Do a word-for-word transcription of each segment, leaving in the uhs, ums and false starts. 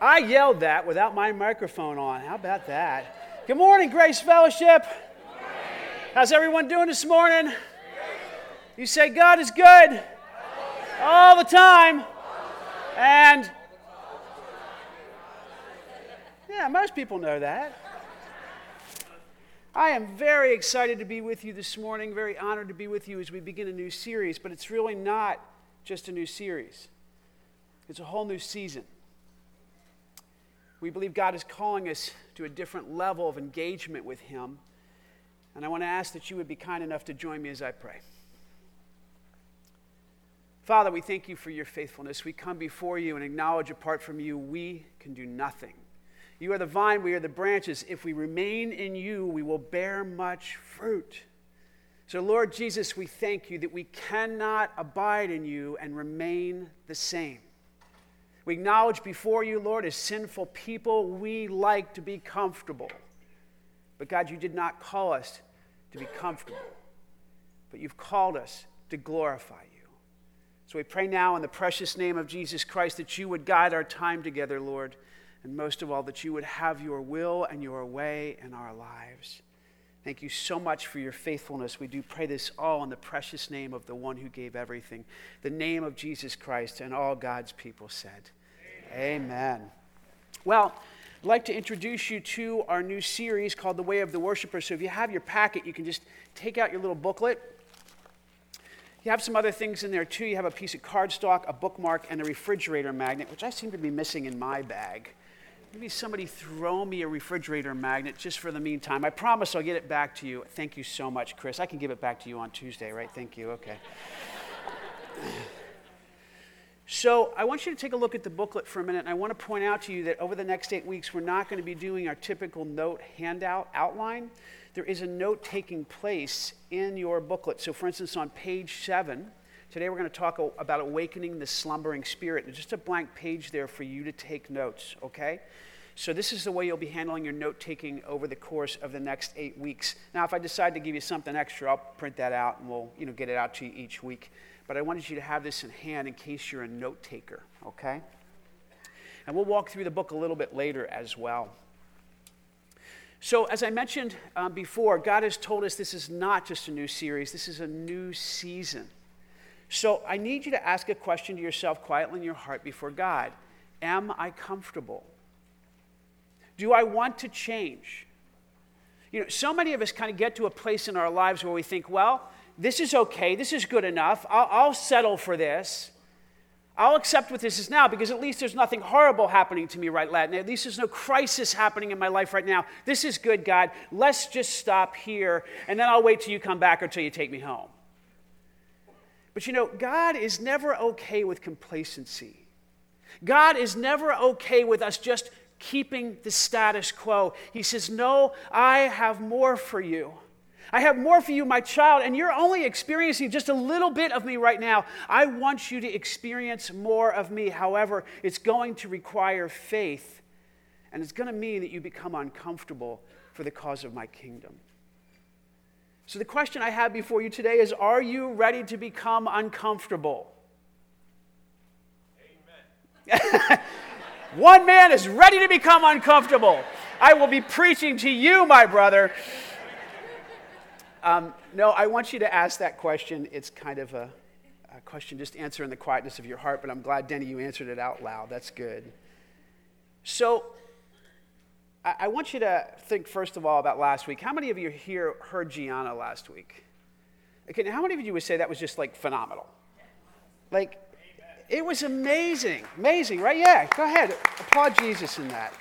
I yelled that without my microphone on. How about that? Good morning, Grace Fellowship. How's everyone doing this morning? You say God is good all the time. And yeah, most people know that. I am very excited to be with you this morning, very honored to be with you as we begin a new series, but it's really not just a new series. It's a whole new season. We believe God is calling us to a different level of engagement with Him, and I want to ask that you would be kind enough to join me as I pray. Father, we thank you for your faithfulness. We come before you and acknowledge apart from you, we can do nothing. You are the vine, we are the branches. If we remain in you, we will bear much fruit. So, Lord Jesus, we thank you that we cannot abide in you and remain the same. We acknowledge before you, Lord, as sinful people, we like to be comfortable. But, God, you did not call us to be comfortable, but you've called us to glorify you. So we pray now in the precious name of Jesus Christ that you would guide our time together, Lord. And most of all, that you would have your will and your way in our lives. Thank you so much for your faithfulness. We do pray this all in the precious name of the one who gave everything, the name of Jesus Christ, and all God's people said, amen. Amen. Well, I'd like to introduce you to our new series called The Way of the Worshiper. So if you have your packet, you can just take out your little booklet. You have some other things in there, too. You have a piece of cardstock, a bookmark, and a refrigerator magnet, which I seem to be missing in my bag. Maybe somebody throw me a refrigerator magnet just for the meantime. I promise I'll get it back to you. Thank you so much, Chris. I can give it back to you on Tuesday, right? Thank you. Okay. So I want you to take a look at the booklet for a minute, and I want to point out to you that over the next eight weeks, we're not going to be doing our typical note handout outline. There is a note taking place in your booklet. So, for instance, on page seven, today we're going to talk about awakening the slumbering spirit. There's just a blank page there for you to take notes, okay? So this is the way you'll be handling your note-taking over the course of the next eight weeks. Now, if I decide to give you something extra, I'll print that out and we'll, you know, get it out to you each week. But I wanted you to have this in hand in case you're a note-taker, okay? And we'll walk through the book a little bit later as well. So as I mentioned um, before, God has told us this is not just a new series. This is a new season. So I need you to ask a question to yourself quietly in your heart before God. Am I comfortable? Do I want to change? You know, so many of us kind of get to a place in our lives where we think, well, this is okay. This is good enough. I'll, I'll settle for this. I'll accept what this is now because at least there's nothing horrible happening to me right now. At least there's no crisis happening in my life right now. This is good, God. Let's just stop here, and then I'll wait till you come back or till you take me home. But you know, God is never okay with complacency. God is never okay with us just keeping the status quo. He says, no, I have more for you. I have more for you, my child, and you're only experiencing just a little bit of me right now. I want you to experience more of me. However, it's going to require faith, and it's going to mean that you become uncomfortable for the cause of my kingdom. So the question I have before you today is, are you ready to become uncomfortable? Amen. One man is ready to become uncomfortable. I will be preaching to you, my brother. Um, no, I want you to ask that question. It's kind of a, a question just answer in the quietness of your heart, but I'm glad, Denny, you answered it out loud. That's good. So I want you to think, first of all, about last week. How many of you here heard Gianna last week? Okay, how many of you would say that was just, like, phenomenal? Like, it was amazing. Amazing, right? Yeah, go ahead. Applaud Jesus in that.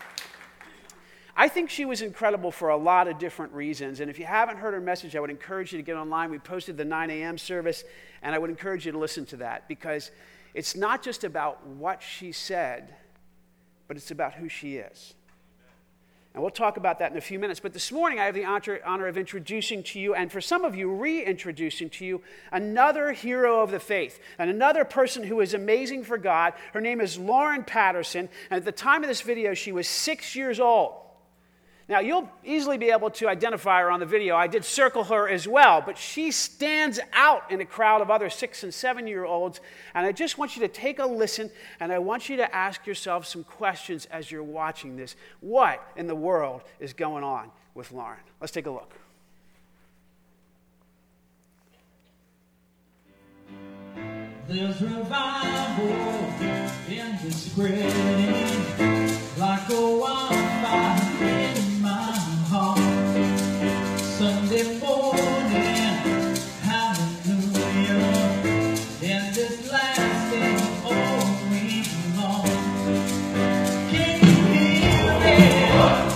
I think she was incredible for a lot of different reasons, and if you haven't heard her message, I would encourage you to get online. We posted the nine a.m. service, and I would encourage you to listen to that because it's not just about what she said, but it's about who she is. And we'll talk about that in a few minutes. But this morning, I have the honor of introducing to you, and for some of you, reintroducing to you, another hero of the faith, and another person who is amazing for God. Her name is Lauren Patterson, and at the time of this video, she was six years old. Now, you'll easily be able to identify her on the video. I did circle her as well, but she stands out in a crowd of other six- and seven-year-olds, and I just want you to take a listen, and I want you to ask yourself some questions as you're watching this. What in the world is going on with Lauren? Let's take a look. There's revival in the spreading, like a wildfire in my heart. Sunday morning, hallelujah, and this lasting all week long. Can you feel it?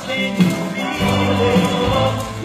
Can you feel it? Yes.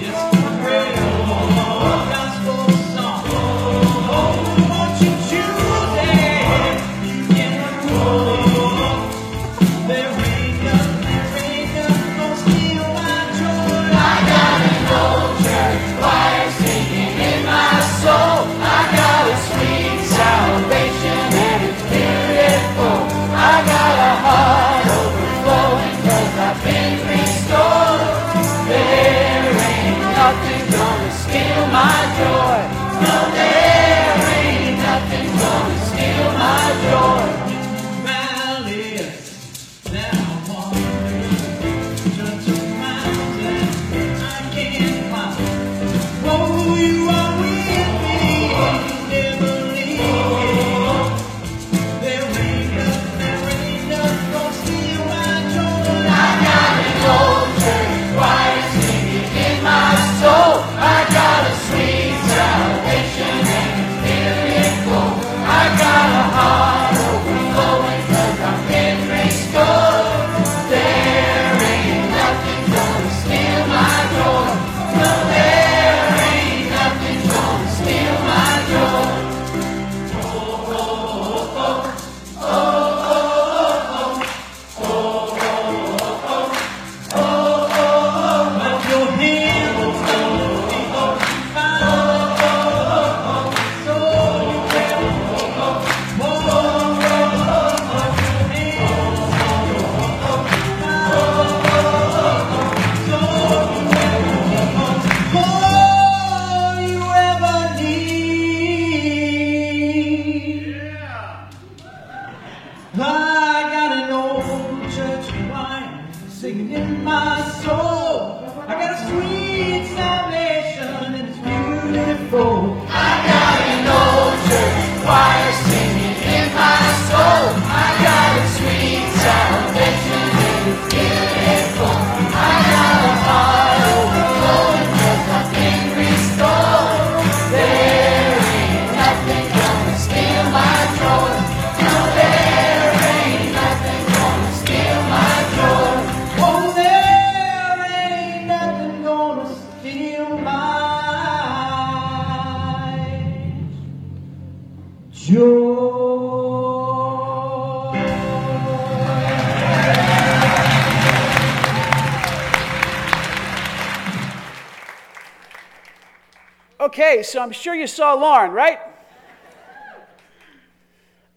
Okay, so I'm sure you saw Lauren, right?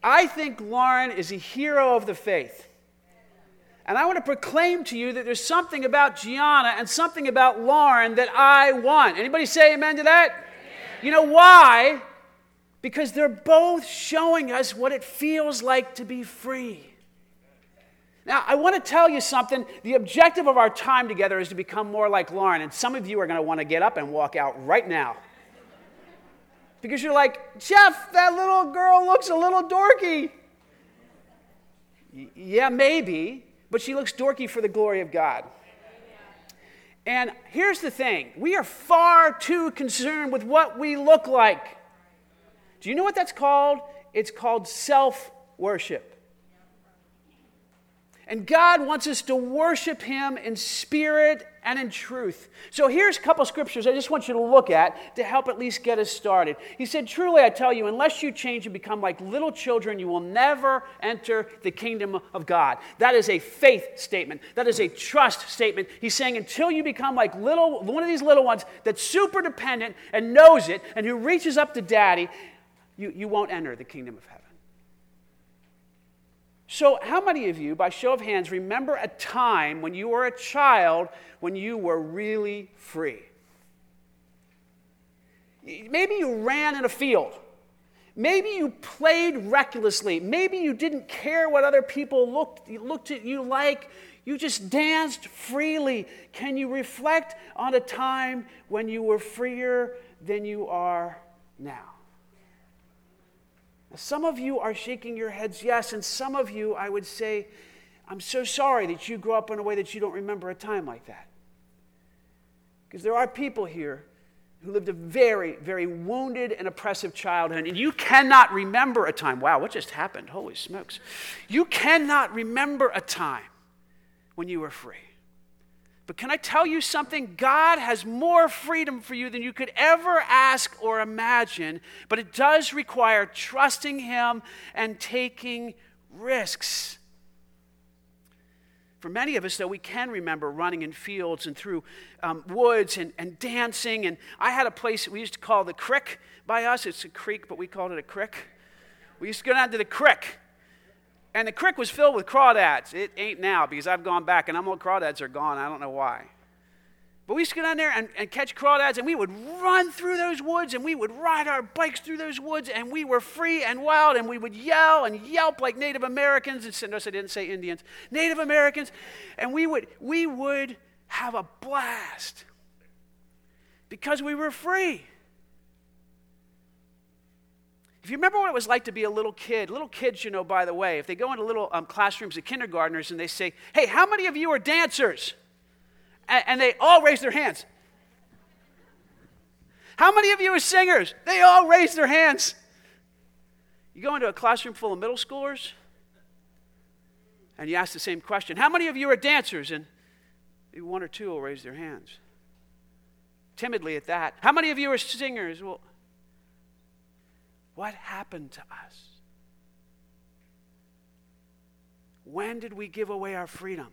I think Lauren is a hero of the faith. And I want to proclaim to you that there's something about Gianna and something about Lauren that I want. Anybody say amen to that? Amen. You know why? Because they're both showing us what it feels like to be free. Now, I want to tell you something. The objective of our time together is to become more like Lauren. And some of you are going to want to get up and walk out right now. Because you're like, Jeff, that little girl looks a little dorky. Yeah, maybe, but she looks dorky for the glory of God. And here's the thing. We are far too concerned with what we look like. Do you know what that's called? It's called self-worship. And God wants us to worship Him in spirit and in truth. So here's a couple scriptures I just want you to look at to help at least get us started. He said, truly I tell you, unless you change and become like little children, you will never enter the kingdom of God. That is a faith statement. That is a trust statement. He's saying until you become like little, one of these little ones that's super dependent and knows it and who reaches up to daddy, you, you won't enter the kingdom of heaven. So how many of you, by show of hands, remember a time when you were a child when you were really free? Maybe you ran in a field. Maybe you played recklessly. Maybe you didn't care what other people looked, looked at you like. You just danced freely. Can you reflect on a time when you were freer than you are now? Some of you are shaking your heads yes, and some of you, I would say, I'm so sorry that you grew up in a way that you don't remember a time like that. Because there are people here who lived a very, very wounded and oppressive childhood, and you cannot remember a time. Wow, what just happened? Holy smokes. You cannot remember a time when you were free. But can I tell you something? God has more freedom for you than you could ever ask or imagine, but it does require trusting Him and taking risks. For many of us, though, we can remember running in fields and through um, woods and, and dancing. And I had a place that we used to call the crick by us. It's a creek, but we called it a crick. We used to go down to the crick. And the creek was filled with crawdads. It ain't now because I've gone back, and I'm old crawdads are gone. I don't know why. But we used to go down there and, and catch crawdads, and we would run through those woods, and we would ride our bikes through those woods, and we were free and wild, and we would yell and yelp like Native Americans. And notice I didn't say Indians. Native Americans. And we would we would have a blast because we were free. If you remember what it was like to be a little kid, little kids, you know, by the way, if they go into little um, classrooms of kindergartners and they say, hey, how many of you are dancers? A- and they all raise their hands. How many of you are singers? They all raise their hands. You go into a classroom full of middle schoolers and you ask the same question. How many of you are dancers? And maybe one or two will raise their hands. Timidly at that. How many of you are singers? Well, what happened to us? When did we give away our freedom?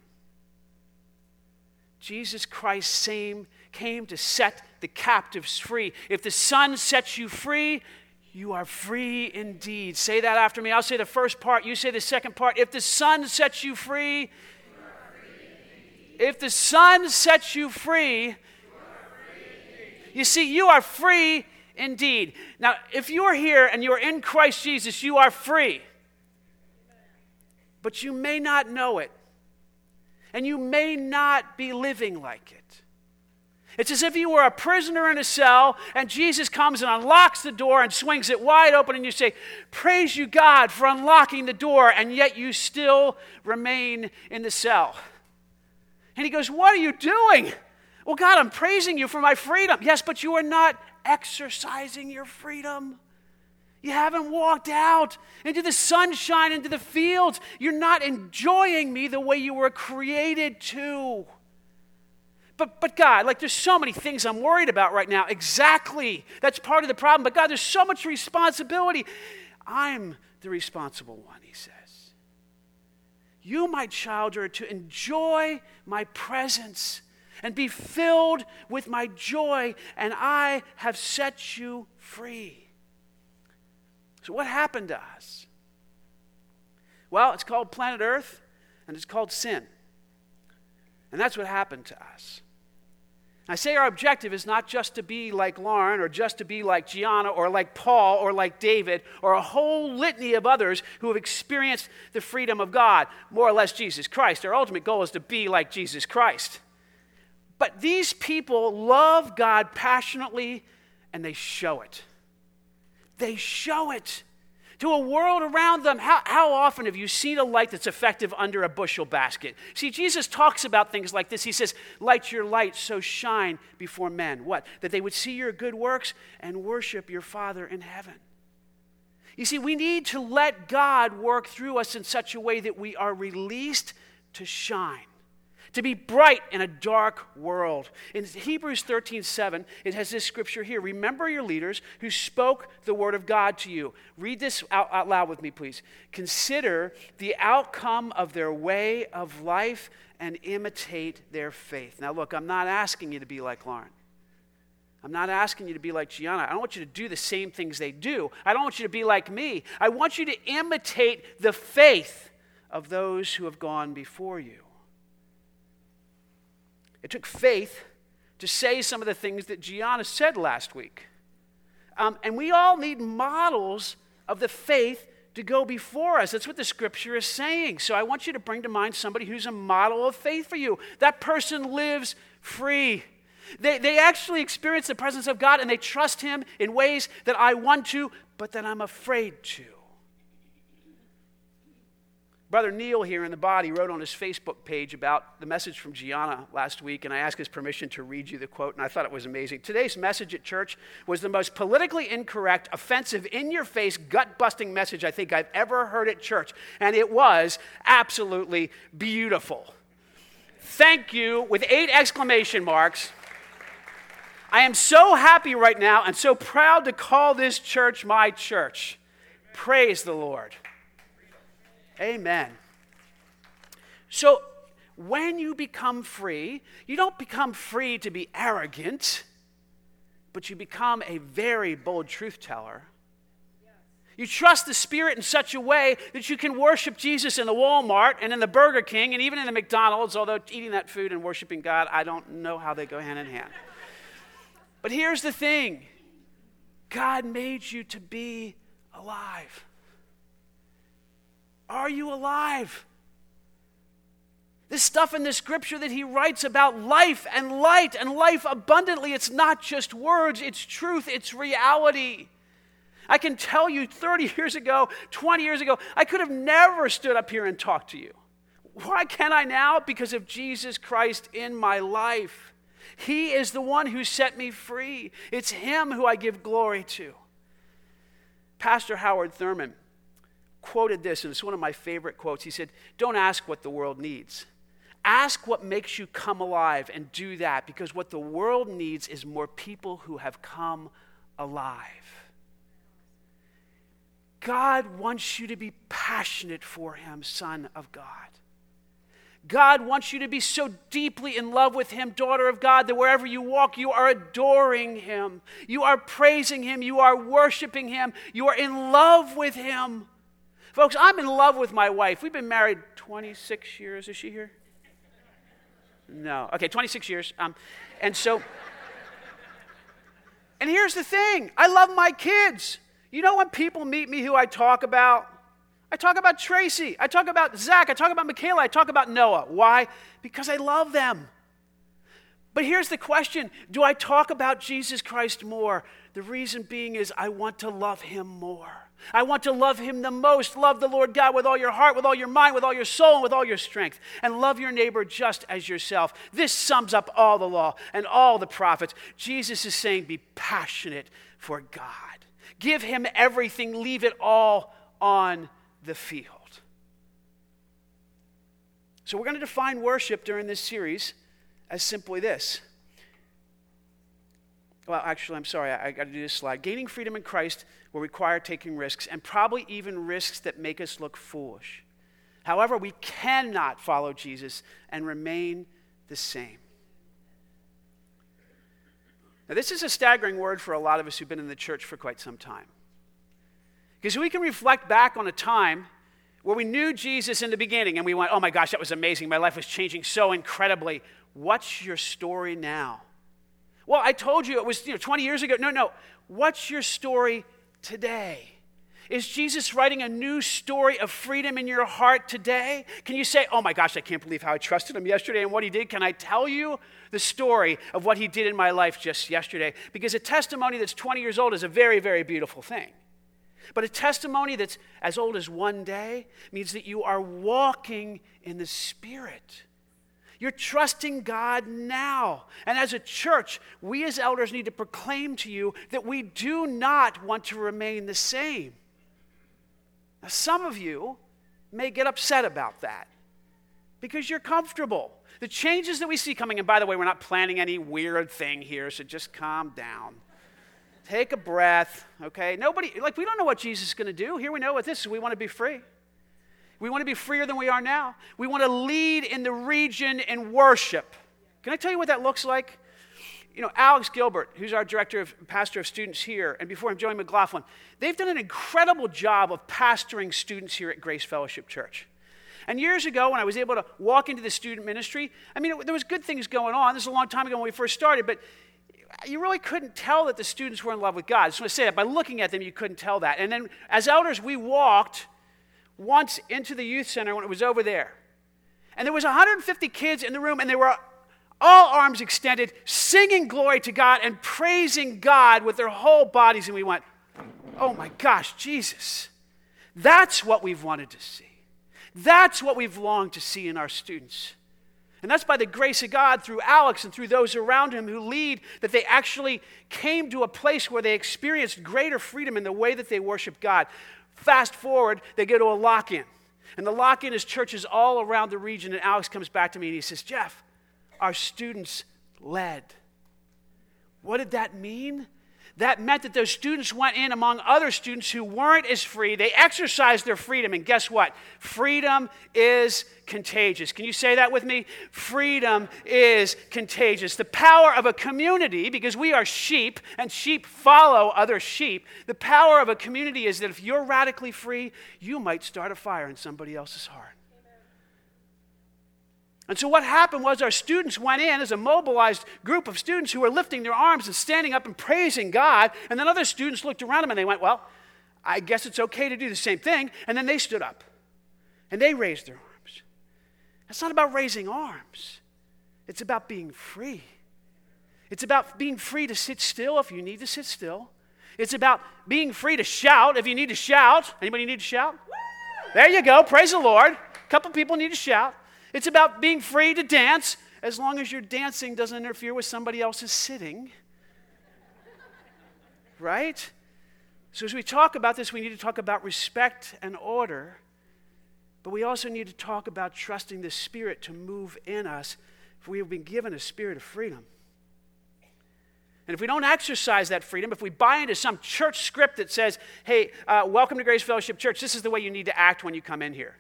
Jesus Christ same came to set the captives free. If the Son sets you free, you are free indeed. Say that after me. I'll say the first part. You say the second part. If the Son sets you free, you are free indeed. If the Son sets you free, you are free indeed. You see, you are free indeed. Now, if you are here and you are in Christ Jesus, you are free. But you may not know it. And you may not be living like it. It's as if you were a prisoner in a cell and Jesus comes and unlocks the door and swings it wide open and you say, praise you, God, for unlocking the door, and yet you still remain in the cell. And he goes, what are you doing? Well, God, I'm praising you for my freedom. Yes, but you are not exercising your freedom. You haven't walked out into the sunshine, into the fields. You're not enjoying me the way you were created to. But but God, like, there's so many things I'm worried about right now. Exactly. That's part of the problem. But God, there's so much responsibility. I'm the responsible one, he says. You, my child, are to enjoy my presence and be filled with my joy, and I have set you free. So what happened to us? Well, it's called planet Earth, and it's called sin. And that's what happened to us. I say our objective is not just to be like Lauren or just to be like Gianna or like Paul or like David or a whole litany of others who have experienced the freedom of God, more or less Jesus Christ. Our ultimate goal is to be like Jesus Christ. But these people love God passionately, and they show it. They show it to a world around them. How, how often have you seen a light that's effective under a bushel basket? See, Jesus talks about things like this. He says, light your light, so shine before men. What? That they would see your good works and worship your Father in heaven. You see, we need to let God work through us in such a way that we are released to shine, to be bright in a dark world. In Hebrews thirteen seven, it has this scripture here. Remember your leaders who spoke the word of God to you. Read this out, out loud with me, please. Consider the outcome of their way of life and imitate their faith. Now, look, I'm not asking you to be like Lauren. I'm not asking you to be like Gianna. I don't want you to do the same things they do. I don't want you to be like me. I want you to imitate the faith of those who have gone before you. It took faith to say some of the things that Gianna said last week. Um, and we all need models of the faith to go before us. That's what the scripture is saying. So I want you to bring to mind somebody who's a model of faith for you. That person lives free. They, they actually experience the presence of God and they trust him in ways that I want to, but that I'm afraid to. Brother Neil here in the body wrote on his Facebook page about the message from Gianna last week, and I asked his permission to read you the quote, and I thought it was amazing. Today's message at church was the most politically incorrect, offensive, in-your-face, gut-busting message I think I've ever heard at church, and it was absolutely beautiful. Thank you, with eight exclamation marks. I am so happy right now and so proud to call this church my church. Praise the Lord. Amen. So when you become free, you don't become free to be arrogant, but you become a very bold truth teller. You trust the Spirit in such a way that you can worship Jesus in the Walmart and in the Burger King and even in the McDonald's, although eating that food and worshiping God, I don't know how they go hand in hand. But here's the thing. God made you to be alive. Are you alive? This stuff in the scripture that he writes about life and light and life abundantly, it's not just words, it's truth, it's reality. I can tell you thirty years ago, twenty years ago, I could have never stood up here and talked to you. Why can I now? Because of Jesus Christ in my life. He is the one who set me free. It's him who I give glory to. Pastor Howard Thurman quoted this, and it's one of my favorite quotes. He said, "Don't ask what the world needs. Ask what makes you come alive and do that, because what the world needs is more people who have come alive." God wants you to be passionate for him, son of God. God wants you to be so deeply in love with him, daughter of God, that wherever you walk, you are adoring him. You are praising him. You are worshiping him. You are in love with him. Folks, I'm in love with my wife. We've been married twenty-six years. Is she here? No. Okay, twenty-six years. Um, and so, and here's the thing. I love my kids. You know when people meet me who I talk about? I talk about Tracy. I talk about Zach. I talk about Michaela. I talk about Noah. Why? Because I love them. But here's the question. Do I talk about Jesus Christ more? The reason being is I want to love him more. I want to love him the most. Love the Lord God with all your heart, with all your mind, with all your soul, and with all your strength. And love your neighbor just as yourself. This sums up all the law and all the prophets. Jesus is saying be passionate for God. Give him everything. Leave it all on the field. So we're going to define worship during this series as simply this. Well, actually, I'm sorry. I got to do this slide. Gaining freedom in Christ will require taking risks, and probably even risks that make us look foolish. However, we cannot follow Jesus and remain the same. Now, this is a staggering word for a lot of us who've been in the church for quite some time. Because we can reflect back on a time where we knew Jesus in the beginning and we went, oh my gosh, that was amazing. My life was changing so incredibly. What's your story now? Well, I told you it was you know, twenty years ago. No, no. What's your story today? Is Jesus writing a new story of freedom in your heart today? Can you say, oh my gosh, I can't believe how I trusted him yesterday and what he did? Can I tell you the story of what he did in my life just yesterday? Because a testimony that's twenty years old is a very, very beautiful thing. But a testimony that's as old as one day means that you are walking in the Spirit. You're trusting God now. And as a church, we as elders need to proclaim to you that we do not want to remain the same. Now, some of you may get upset about that because you're comfortable. The changes that we see coming, and by the way, we're not planning any weird thing here, so just calm down. Take a breath, okay? Nobody, like, we don't know what Jesus is going to do. Here we know what this is. We want to be free. We want to be freer than we are now. We want to lead in the region in worship. Can I tell you what that looks like? You know, Alex Gilbert, who's our director of pastor of students here, and before him, Joey McLaughlin, they've done an incredible job of pastoring students here at Grace Fellowship Church. And years ago, when I was able to walk into the student ministry, I mean, it, there was good things going on. This is a long time ago when we first started, but you really couldn't tell that the students were in love with God. I just want to say that. By looking at them, you couldn't tell that. And then as elders, we walked once into the youth center when it was over there. And there was one hundred fifty kids in the room, and they were all arms extended, singing glory to God and praising God with their whole bodies. And we went, oh my gosh, Jesus. That's what we've wanted to see. That's what we've longed to see in our students. And that's by the grace of God, through Alex and through those around him who lead, that they actually came to a place where they experienced greater freedom in the way that they worship God. Fast forward, they go to a lock-in. And the lock-in is churches all around the region. And Alex comes back to me and he says, Jeff, our students led. What did that mean? That meant that those students went in among other students who weren't as free. They exercised their freedom. And guess what? Freedom is contagious. Can you say that with me? Freedom is contagious. The power of a community, because we are sheep and sheep follow other sheep, the power of a community is that if you're radically free, you might start a fire in somebody else's heart. And so what happened was our students went in as a mobilized group of students who were lifting their arms and standing up and praising God. And then other students looked around them and they went, well, I guess it's okay to do the same thing. And then they stood up and they raised their arms. It's not about raising arms. It's about being free. It's about being free to sit still if you need to sit still. It's about being free to shout if you need to shout. Anybody need to shout? There you go. Praise the Lord. A couple people need to shout. It's about being free to dance, as long as your dancing doesn't interfere with somebody else's sitting. Right? So as we talk about this, we need to talk about respect and order, but we also need to talk about trusting the Spirit to move in us, if we have been given a spirit of freedom. And if we don't exercise that freedom, if we buy into some church script that says, hey, uh, welcome to Grace Fellowship Church, this is the way you need to act when you come in here,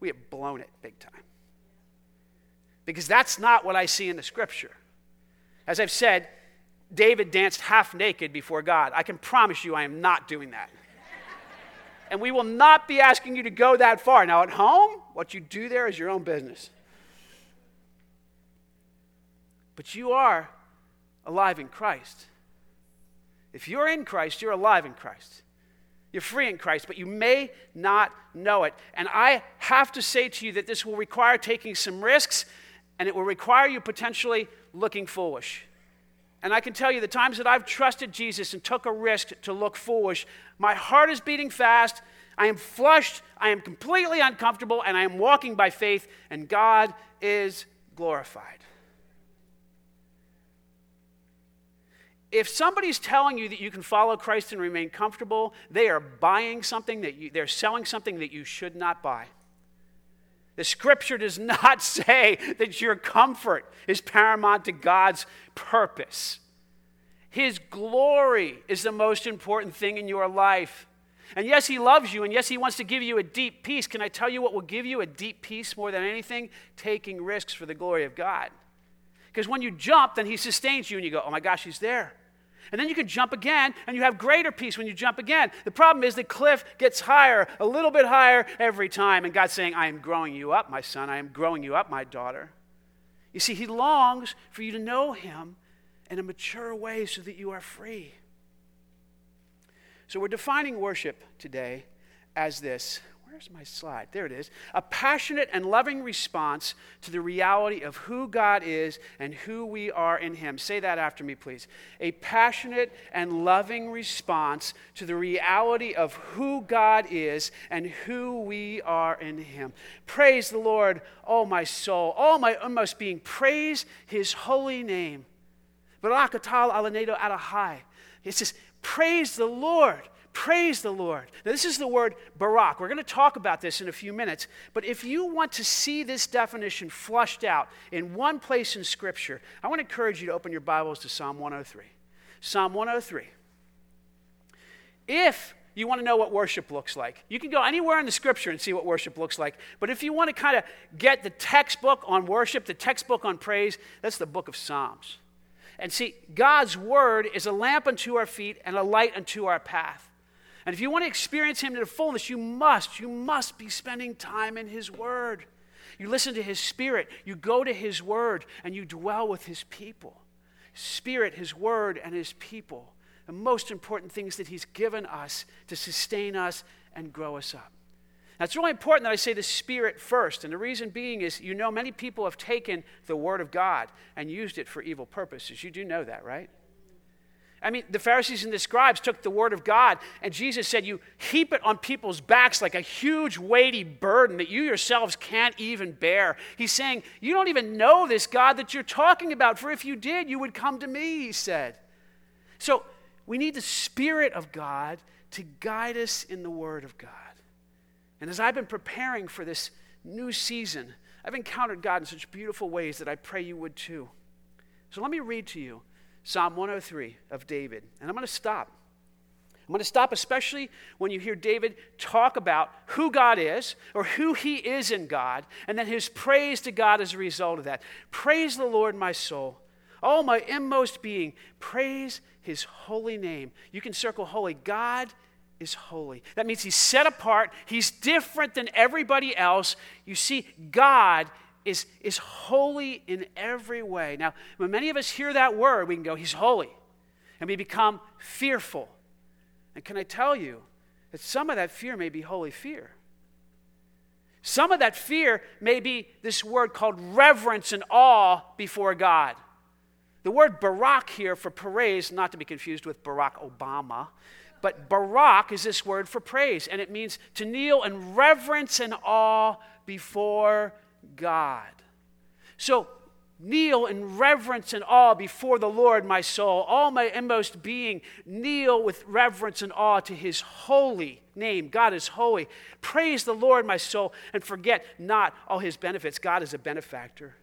we have blown it big time. Because that's not what I see in the Scripture. As I've said, David danced half naked before God. I can promise you I am not doing that. And we will not be asking you to go that far. Now at home, what you do there is your own business. But you are alive in Christ. If you're in Christ, you're alive in Christ. You're free in Christ, but you may not know it. And I have to say to you that this will require taking some risks, and it will require you potentially looking foolish. And I can tell you the times that I've trusted Jesus and took a risk to look foolish, my heart is beating fast, I am flushed, I am completely uncomfortable, and I am walking by faith, and God is glorified. If somebody's telling you that you can follow Christ and remain comfortable, they are buying something that you, they're selling something that you should not buy. The Scripture does not say that your comfort is paramount to God's purpose. His glory is the most important thing in your life. And yes, He loves you, and yes, He wants to give you a deep peace. Can I tell you what will give you a deep peace more than anything? Taking risks for the glory of God. Because when you jump, then He sustains you, and you go, oh my gosh, He's there. And then you can jump again, and you have greater peace when you jump again. The problem is the cliff gets higher, a little bit higher every time, and God's saying, I am growing you up, my son. I am growing you up, my daughter. You see, He longs for you to know Him in a mature way so that you are free. So we're defining worship today as this. Where's my slide? There it is. A passionate and loving response to the reality of who God is and who we are in Him. Say that after me, please. A passionate and loving response to the reality of who God is and who we are in Him. Praise the Lord, oh my soul, all my inmost being. Praise His holy name. Barak Obama Adonai. It says, praise the Lord. Praise the Lord. Now, this is the word Barak. We're going to talk about this in a few minutes. But if you want to see this definition flushed out in one place in Scripture, I want to encourage you to open your Bibles to Psalm one oh three. Psalm one oh three. If you want to know what worship looks like, you can go anywhere in the Scripture and see what worship looks like. But if you want to kind of get the textbook on worship, the textbook on praise, that's the book of Psalms. And see, God's Word is a lamp unto our feet and a light unto our path. And if you want to experience him to the fullness, you must, you must be spending time in his word. You listen to his spirit, you go to his word, and you dwell with his people. Spirit, his word, and his people. The most important things that he's given us to sustain us and grow us up. Now, it's really important that I say the Spirit first, and the reason being is, you know, many people have taken the Word of God and used it for evil purposes. You do know that, right? I mean, the Pharisees and the scribes took the Word of God, and Jesus said, you heap it on people's backs like a huge, weighty burden that you yourselves can't even bear. He's saying, you don't even know this God that you're talking about, for if you did, you would come to me, he said. So, we need the Spirit of God to guide us in the Word of God. And as I've been preparing for this new season, I've encountered God in such beautiful ways that I pray you would too. So let me read to you Psalm one oh three of David. And I'm going to stop. I'm going to stop especially when you hear David talk about who God is or who he is in God, and then his praise to God as a result of that. Praise the Lord, my soul. Oh, my inmost being. Praise his holy name. You can circle holy. God is holy. That means he's set apart. He's different than everybody else. You see, God is, is holy in every way. Now, when many of us hear that word, we can go, he's holy. And we become fearful. And can I tell you that some of that fear may be holy fear. Some of that fear may be this word called reverence and awe before God. The word Barak here for praise, not to be confused with Barack Obama, but Barak is this word for praise, and it means to kneel in reverence and awe before God. So, kneel in reverence and awe before the Lord, my soul. All my inmost being, kneel with reverence and awe to his holy name. God is holy. Praise the Lord, my soul, and forget not all his benefits. God is a benefactor.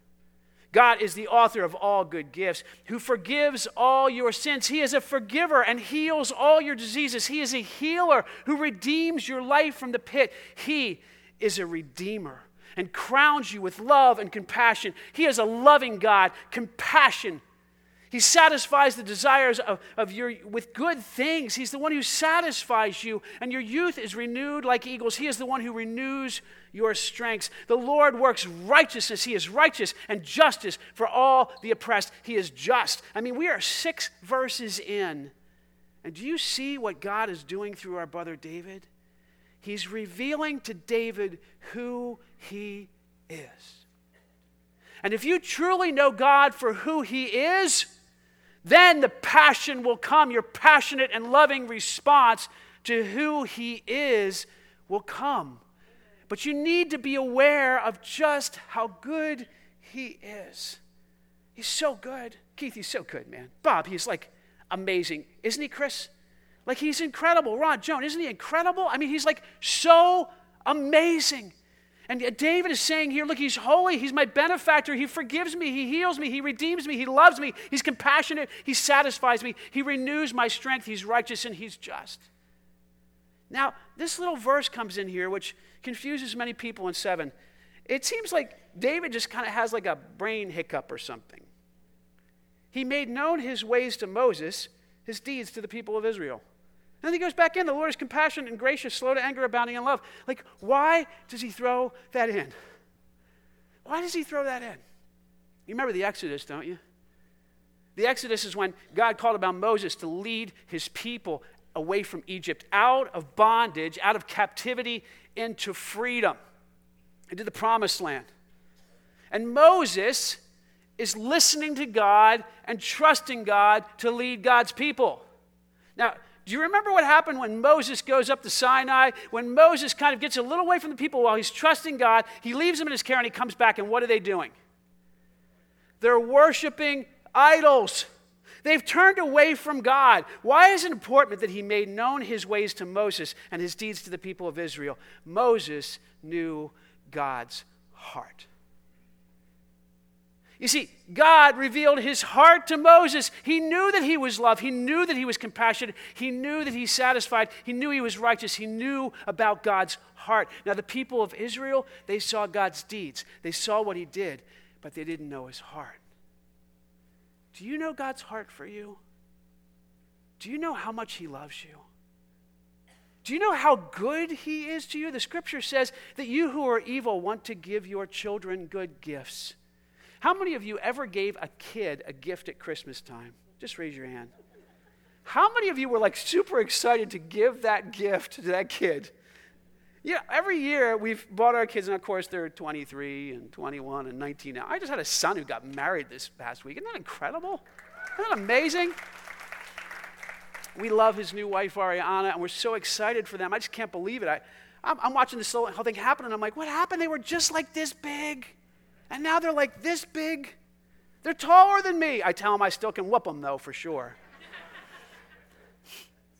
God is the author of all good gifts, who forgives all your sins. He is a forgiver and heals all your diseases. He is a healer who redeems your life from the pit. He is a redeemer and crowns you with love and compassion. He is a loving God, compassion. He satisfies the desires of, of your with good things. He's the one who satisfies you, and your youth is renewed like eagles. He is the one who renews your strengths. The Lord works righteousness. He is righteous, and justice for all the oppressed. He is just. I mean, we are six verses in. And do you see what God is doing through our brother David? He's revealing to David who he is. And if you truly know God for who he is, then the passion will come. Your passionate and loving response to who he is will come. But you need to be aware of just how good he is. He's so good. Keith, he's so good, man. Bob, he's like amazing. Isn't he, Chris? Like, he's incredible. Ron, Joan, isn't he incredible? I mean, he's like so amazing. And David is saying here, look, he's holy. He's my benefactor. He forgives me. He heals me. He redeems me. He loves me. He's compassionate. He satisfies me. He renews my strength. He's righteous and he's just. Now, this little verse comes in here, which confuses many people in seven. It seems like David just kind of has like a brain hiccup or something. He made known his ways to Moses, his deeds to the people of Israel. And then he goes back in. The Lord is compassionate and gracious, slow to anger, abounding in love. Like, why does he throw that in? Why does he throw that in? You remember the Exodus, don't you? The Exodus is when God called upon Moses to lead his people away from Egypt, out of bondage, out of captivity, into freedom, into the promised land. And Moses is listening to God and trusting God to lead God's people. Now, do you remember what happened when Moses goes up to Sinai? When Moses kind of gets a little away from the people while he's trusting God, he leaves them in his care and he comes back, and what are they doing? They're worshiping idols. They've turned away from God. Why is it important that he made known his ways to Moses and his deeds to the people of Israel? Moses knew God's heart. You see, God revealed his heart to Moses. He knew that he was loved. He knew that he was compassionate. He knew that he satisfied. He knew he was righteous. He knew about God's heart. Now, the people of Israel, they saw God's deeds. They saw what he did, but they didn't know his heart. Do you know God's heart for you? Do you know how much he loves you? Do you know how good he is to you? The scripture says that you who are evil want to give your children good gifts. How many of you ever gave a kid a gift at Christmas time? Just raise your hand. How many of you were like super excited to give that gift to that kid? Yeah, every year we've bought our kids, and of course they're twenty-three and twenty-one and nineteen now. I just had a son who got married this past week. Isn't that incredible? Isn't that amazing? We love his new wife, Ariana, and we're so excited for them. I just can't believe it. I, I'm, I'm watching this whole thing happen, and I'm like, what happened? They were just like this big, and now they're like this big. They're taller than me. I tell them I still can whoop them, though, for sure.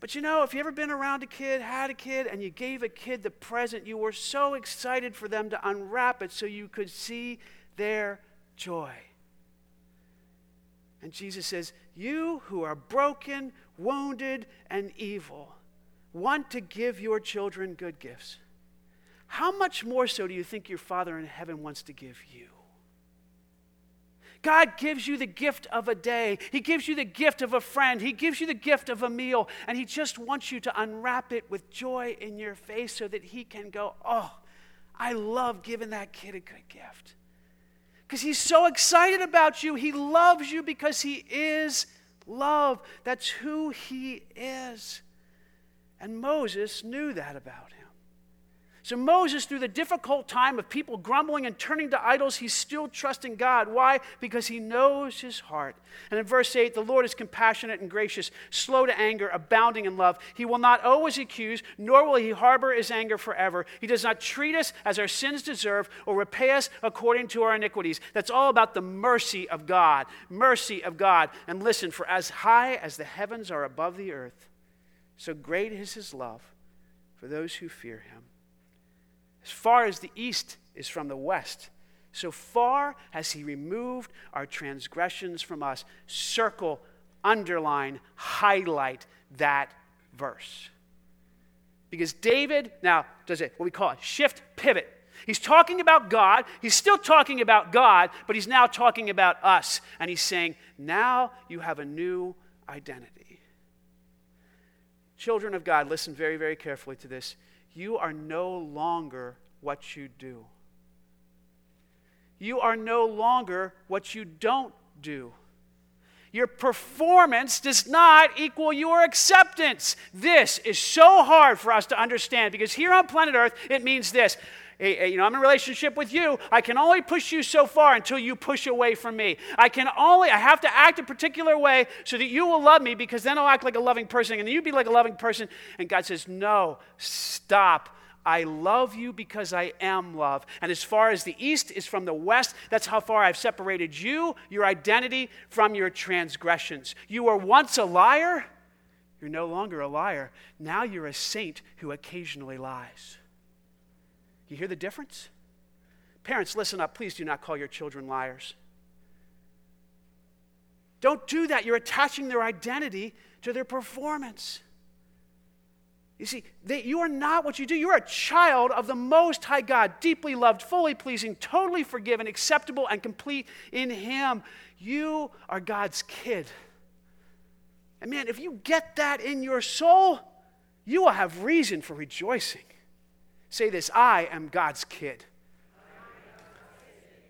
But you know, if you've ever been around a kid, had a kid, and you gave a kid the present, you were so excited for them to unwrap it so you could see their joy. And Jesus says, you who are broken, wounded, and evil want to give your children good gifts. How much more so do you think your Father in heaven wants to give you? God gives you the gift of a day. He gives you the gift of a friend. He gives you the gift of a meal. And he just wants you to unwrap it with joy in your face so that he can go, oh, I love giving that kid a good gift. Because he's so excited about you. He loves you because he is love. That's who he is. And Moses knew that about him. So Moses, through the difficult time of people grumbling and turning to idols, he's still trusting God. Why? Because he knows his heart. And in verse eight, the Lord is compassionate and gracious, slow to anger, abounding in love. He will not always accuse, nor will he harbor his anger forever. He does not treat us as our sins deserve or repay us according to our iniquities. That's all about the mercy of God. Mercy of God. And listen, for as high as the heavens are above the earth, so great is his love for those who fear him. As far as the east is from the west, so far has he removed our transgressions from us. Circle, underline, highlight that verse. Because David, now, does it, what we call it, shift, pivot. He's talking about God. He's still talking about God, but he's now talking about us. And he's saying, now you have a new identity. Children of God, listen very, very carefully to this. You are no longer what you do. You are no longer what you don't do. Your performance does not equal your acceptance. This is so hard for us to understand because here on planet Earth, it means this. Hey, you know, I'm in a relationship with you. I can only push you so far until you push away from me. I can only, I have to act a particular way so that you will love me because then I'll act like a loving person and you'll be like a loving person. And God says, no, stop. I love you because I am love. And as far as the east is from the west, that's how far I've separated you, your identity, from your transgressions. You were once a liar. You're no longer a liar. Now you're a saint who occasionally lies. You hear the difference? Parents, listen up. Please do not call your children liars. Don't do that. You're attaching their identity to their performance. You see, they, you are not what you do. You are a child of the Most High God, deeply loved, fully pleasing, totally forgiven, acceptable, and complete in him. You are God's kid. And man, if you get that in your soul, you will have reason for rejoicing. Say this, I am God's kid.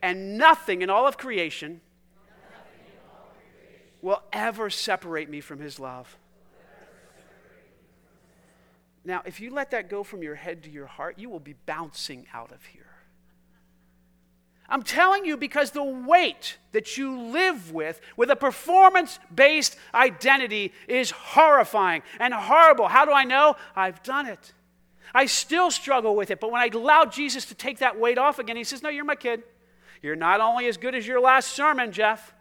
And nothing in all of creation will ever separate me from his love. Now, if you let that go from your head to your heart, you will be bouncing out of here. I'm telling you because the weight that you live with, with a performance-based identity, is horrifying and horrible. How do I know? I've done it. I still struggle with it, but when I allow Jesus to take that weight off again, he says, no, you're my kid. You're not only as good as your last sermon, Jeff.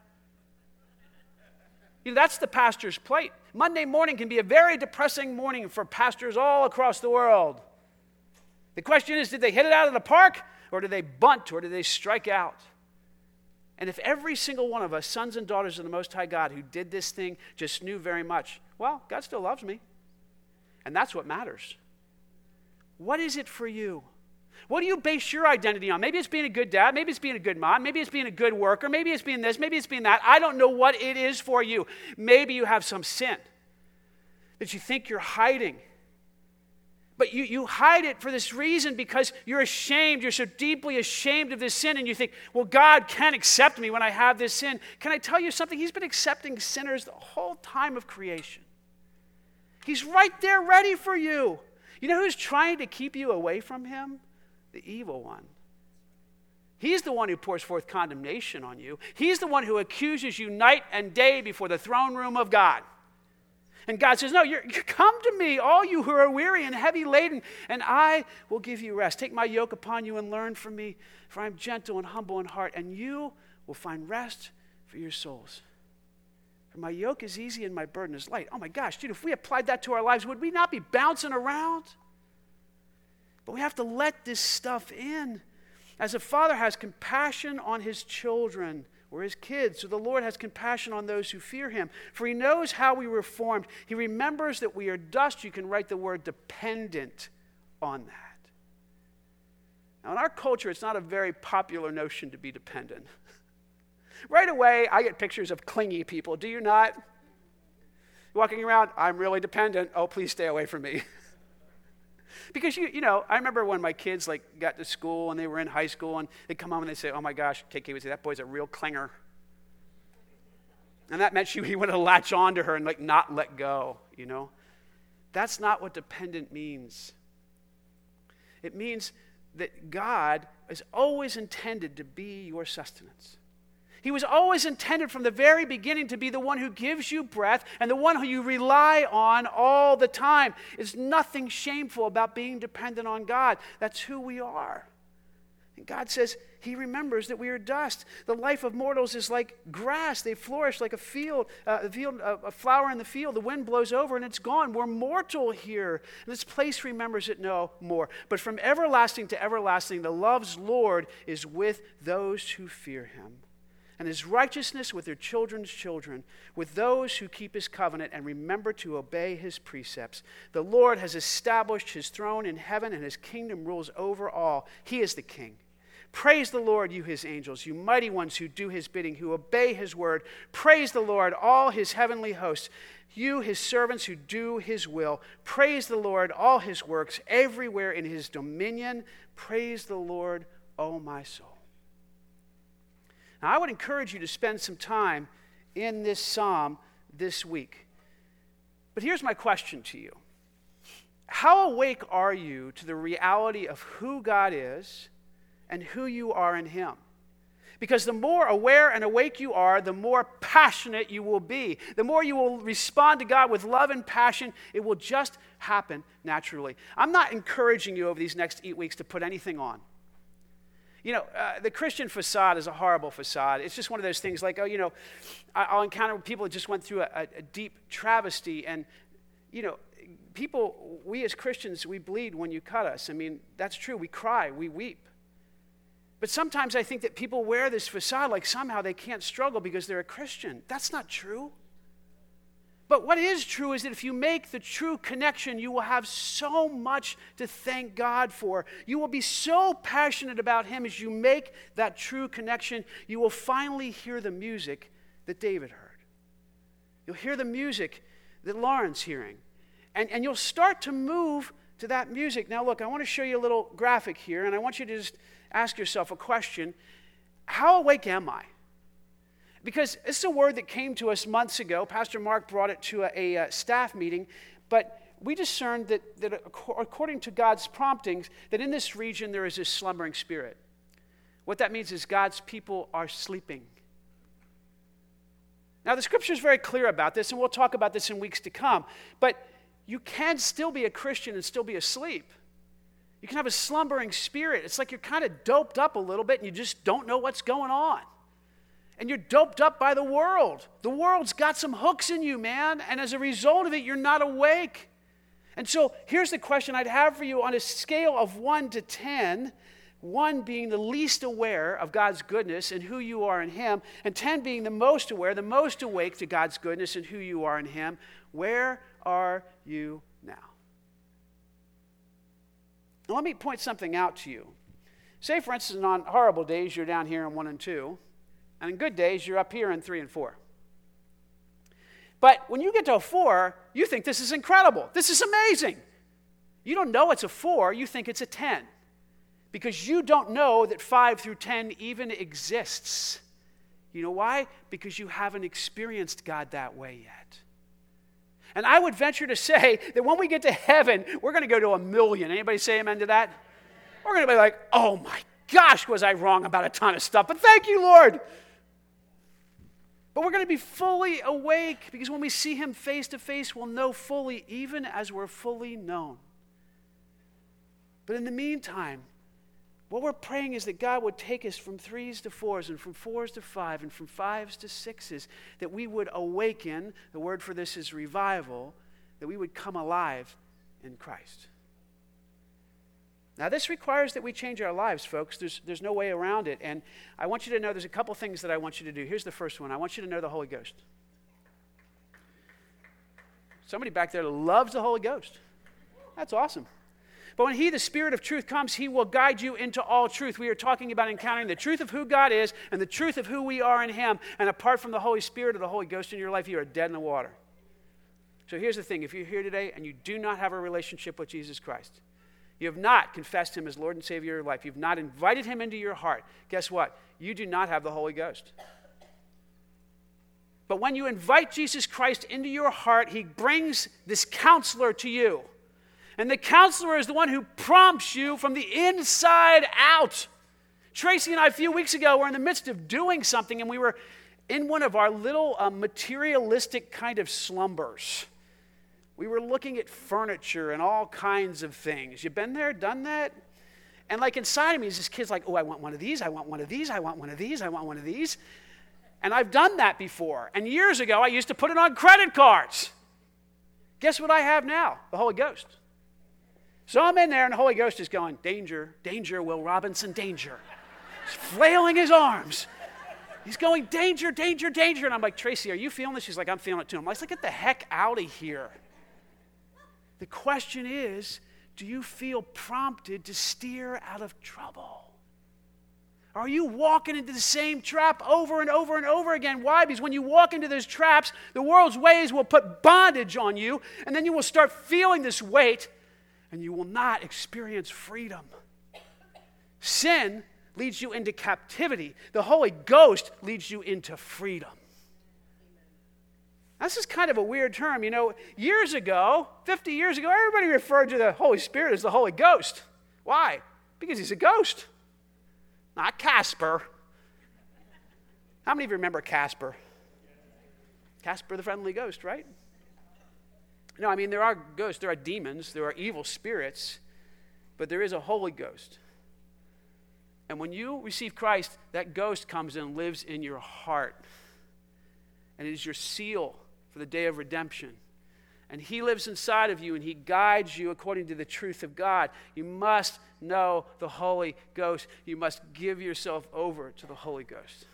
You know, that's the pastor's plate. Monday morning can be a very depressing morning for pastors all across the world. The question is, did they hit it out of the park, or did they bunt, or did they strike out? And if every single one of us, sons and daughters of the Most High God, who did this thing just knew very much, well, God still loves me, and that's what matters. What is it for you? What do you base your identity on? Maybe it's being a good dad. Maybe it's being a good mom. Maybe it's being a good worker. Maybe it's being this. Maybe it's being that. I don't know what it is for you. Maybe you have some sin that you think you're hiding. But you, you hide it for this reason, because you're ashamed. You're so deeply ashamed of this sin, and you think, well, God can't accept me when I have this sin. Can I tell you something? He's been accepting sinners the whole time of creation. He's right there ready for you. You know who's trying to keep you away from him? The evil one. He's the one who pours forth condemnation on you. He's the one who accuses you night and day before the throne room of God. And God says, no, you're, you come to me, all you who are weary and heavy laden, and I will give you rest. Take my yoke upon you and learn from me, for I am gentle and humble in heart, and you will find rest for your souls. For my yoke is easy and my burden is light. Oh my gosh, dude, if we applied that to our lives, would we not be bouncing around? But we have to let this stuff in. As a father has compassion on his children or his kids, so the Lord has compassion on those who fear him. For he knows how we were formed. He remembers that we are dust. You can write the word dependent on that. Now, in our culture, it's not a very popular notion to be dependent. Right away, I get pictures of clingy people. Do you not? Walking around, I'm really dependent. Oh, please stay away from me. Because, you you know, I remember when my kids, like, got to school and they were in high school, and they'd come home and they'd say, oh, my gosh, K K would say, that boy's a real clinger. And that meant she he wanted to latch on to her and, like, not let go, you know. That's not what dependent means. It means that God is always intended to be your sustenance. He was always intended from the very beginning to be the one who gives you breath and the one who you rely on all the time. There's nothing shameful about being dependent on God. That's who we are. And God says he remembers that we are dust. The life of mortals is like grass. They flourish like a field, uh, a, field uh, a flower in the field. The wind blows over and it's gone. We're mortal here. And this place remembers it no more. But from everlasting to everlasting, the love's Lord is with those who fear him. And his righteousness with their children's children, with those who keep his covenant and remember to obey his precepts. The Lord has established his throne in heaven, and his kingdom rules over all. He is the king. Praise the Lord, you his angels, you mighty ones who do his bidding, who obey his word. Praise the Lord, all his heavenly hosts, you his servants who do his will. Praise the Lord, all his works, everywhere in his dominion. Praise the Lord, O my soul. Now, I would encourage you to spend some time in this psalm this week. But here's my question to you. How awake are you to the reality of who God is and who you are in him? Because the more aware and awake you are, the more passionate you will be. The more you will respond to God with love and passion, it will just happen naturally. I'm not encouraging you over these next eight weeks to put anything on. You know, uh, the Christian facade is a horrible facade. It's just one of those things like, oh, you know, I'll encounter people that just went through a, a deep travesty. And, you know, people, we as Christians, we bleed when you cut us. I mean, that's true. We cry. We weep. But sometimes I think that people wear this facade like somehow they can't struggle because they're a Christian. That's not true. But what is true is that if you make the true connection, you will have so much to thank God for. You will be so passionate about him as you make that true connection, you will finally hear the music that David heard. You'll hear the music that Lauren's hearing. And, and you'll start to move to that music. Now look, I want to show you a little graphic here, and I want you to just ask yourself a question. How awake am I? Because it's a word that came to us months ago. Pastor Mark brought it to a, a staff meeting. But we discerned that, that according to God's promptings, that in this region there is this slumbering spirit. What that means is God's people are sleeping. Now, the scripture is very clear about this, and we'll talk about this in weeks to come. But you can still be a Christian and still be asleep. You can have a slumbering spirit. It's like you're kind of doped up a little bit, and you just don't know what's going on. And you're doped up by the world. The world's got some hooks in you, man. And as a result of it, you're not awake. And so here's the question I'd have for you on a scale of one to ten, one being the least aware of God's goodness and who you are in him, and ten being the most aware, the most awake to God's goodness and who you are in him. Where are you now? Now let me point something out to you. Say, for instance, on horrible days, you're down here in one and two. And in good days, you're up here in three and four. But when you get to a four, you think this is incredible. This is amazing. You don't know it's a four, you think it's a ten. Because you don't know that five through ten even exists. You know why? Because you haven't experienced God that way yet. And I would venture to say that when we get to heaven, we're going to go to a million. Anybody say amen to that? We're going to be like, oh my gosh, was I wrong about a ton of stuff, but thank you, Lord. But we're going to be fully awake, because when we see him face to face, we'll know fully, even as we're fully known. But in the meantime, what we're praying is that God would take us from threes to fours, and from fours to five, and from fives to sixes, that we would awaken, the word for this is revival, that we would come alive in Christ. Now, this requires that we change our lives, folks. There's, there's no way around it. And I want you to know there's a couple things that I want you to do. Here's the first one. I want you to know the Holy Ghost. Somebody back there loves the Holy Ghost. That's awesome. But when he, the Spirit of truth, comes, he will guide you into all truth. We are talking about encountering the truth of who God is and the truth of who we are in him. And apart from the Holy Spirit or the Holy Ghost in your life, you are dead in the water. So here's the thing. If you're here today and you do not have a relationship with Jesus Christ, you have not confessed him as Lord and Savior of your life, you've not invited him into your heart, guess what? You do not have the Holy Ghost. But when you invite Jesus Christ into your heart, he brings this counselor to you. And the counselor is the one who prompts you from the inside out. Tracy and I, a few weeks ago, were in the midst of doing something, and we were in one of our little uh, materialistic kind of slumbers. We were looking at furniture and all kinds of things. You been there, done that? And like inside of me is this kid's like, oh, I want one of these, I want one of these, I want one of these, I want one of these. And I've done that before. And years ago, I used to put it on credit cards. Guess what I have now? The Holy Ghost. So I'm in there, and the Holy Ghost is going, danger, danger, Will Robinson, danger. He's flailing his arms. He's going, danger, danger, danger. And I'm like, Tracy, are you feeling this? She's like, I'm feeling it too. I'm like, get the heck out of here. The question is, do you feel prompted to steer out of trouble? Are you walking into the same trap over and over and over again? Why? Because when you walk into those traps, the world's ways will put bondage on you, and then you will start feeling this weight, and you will not experience freedom. Sin leads you into captivity. The Holy Ghost leads you into freedom. This is kind of a weird term. You know, years ago, fifty years ago, everybody referred to the Holy Spirit as the Holy Ghost. Why? Because he's a ghost, not Casper. How many of you remember Casper? Casper the Friendly Ghost, right? No, I mean, there are ghosts, there are demons, there are evil spirits, but there is a Holy Ghost. And when you receive Christ, that ghost comes and lives in your heart. And it is your seal for the day of redemption. And he lives inside of you, and he guides you according to the truth of God. You must know the Holy Ghost. You must give yourself over to the Holy Ghost.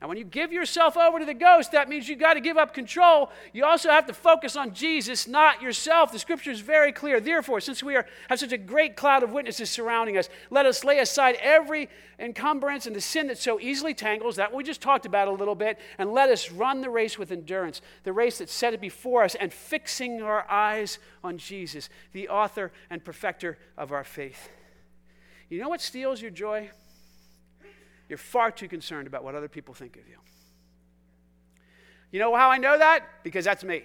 And when you give yourself over to the ghost, that means you got to give up control. You also have to focus on Jesus, not yourself. The scripture is very clear. Therefore, since we are, have such a great cloud of witnesses surrounding us, let us lay aside every encumbrance and the sin that so easily tangles, that we just talked about a little bit, and let us run the race with endurance, the race that's set before us, and fixing our eyes on Jesus, the author and perfecter of our faith. You know what steals your joy? You're far too concerned about what other people think of you. You know how I know that? Because that's me.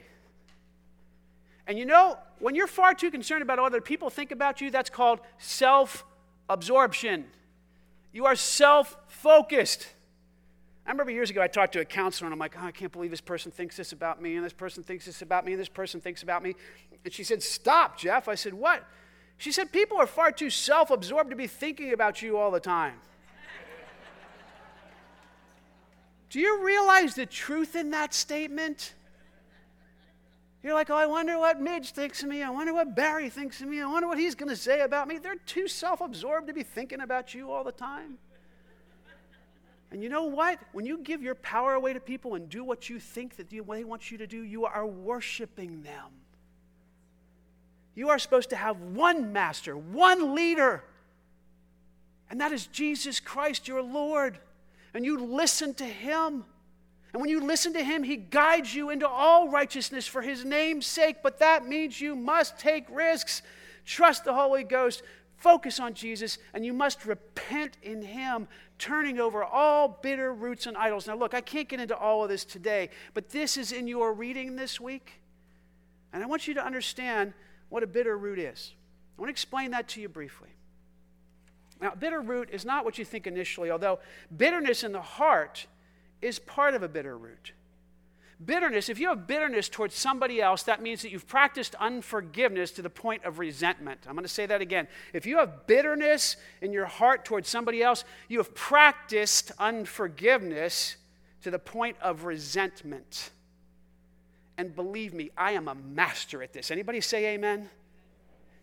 And you know, when you're far too concerned about what other people think about you, that's called self-absorption. You are self-focused. I remember years ago I talked to a counselor, and I'm like, oh, I can't believe this person thinks this about me, and this person thinks this about me, and this person thinks about me. And she said, stop, Jeff. I said, what? She said, people are far too self-absorbed to be thinking about you all the time. Do you realize the truth in that statement? You're like, oh, I wonder what Midge thinks of me. I wonder what Barry thinks of me. I wonder what he's going to say about me. They're too self-absorbed to be thinking about you all the time. And you know what? When you give your power away to people and do what you think that they want you to do, you are worshiping them. You are supposed to have one master, one leader, and that is Jesus Christ, your Lord. And you listen to him. And when you listen to him, he guides you into all righteousness for his name's sake. But that means you must take risks, trust the Holy Ghost, focus on Jesus, and you must repent in him, turning over all bitter roots and idols. Now look, I can't get into all of this today, but this is in your reading this week. And I want you to understand what a bitter root is. I want to explain that to you briefly. Now, bitter root is not what you think initially, although bitterness in the heart is part of a bitter root. Bitterness, if you have bitterness towards somebody else, that means that you've practiced unforgiveness to the point of resentment. I'm going to say that again. If you have bitterness in your heart towards somebody else, you have practiced unforgiveness to the point of resentment. And believe me, I am a master at this. Anybody say amen?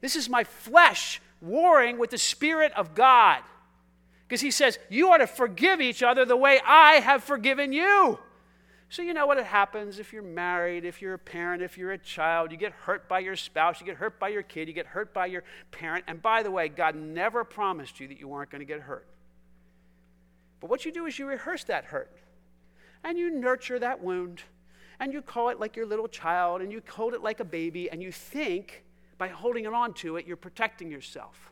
This is my flesh warring with the Spirit of God. Because he says, you ought to forgive each other the way I have forgiven you. So you know what happens if you're married, if you're a parent, if you're a child. You get hurt by your spouse, you get hurt by your kid, you get hurt by your parent. And by the way, God never promised you that you weren't going to get hurt. But what you do is you rehearse that hurt. And you nurture that wound. And you call it like your little child, and you hold it like a baby, and you think by holding on to it, you're protecting yourself.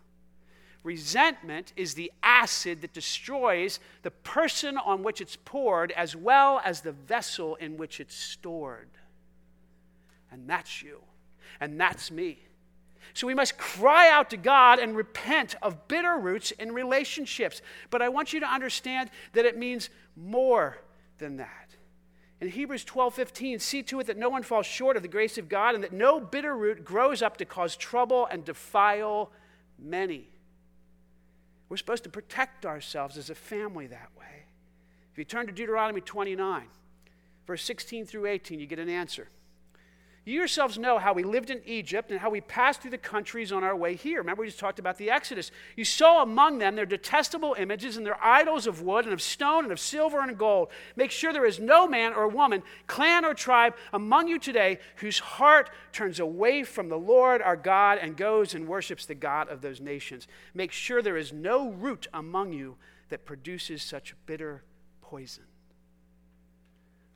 Resentment is the acid that destroys the person on which it's poured as well as the vessel in which it's stored. And that's you. And that's me. So we must cry out to God and repent of bitter roots in relationships. But I want you to understand that it means more than that. In Hebrews twelve fifteen, see to it that no one falls short of the grace of God, and that no bitter root grows up to cause trouble and defile many. We're supposed to protect ourselves as a family that way. If you turn to Deuteronomy twenty-nine, verse sixteen through eighteen, you get an answer. You yourselves know how we lived in Egypt and how we passed through the countries on our way here. Remember, we just talked about the Exodus. You saw among them their detestable images and their idols of wood and of stone and of silver and gold. Make sure there is no man or woman, clan or tribe among you today whose heart turns away from the Lord our God and goes and worships the God of those nations. Make sure there is no root among you that produces such bitter poison.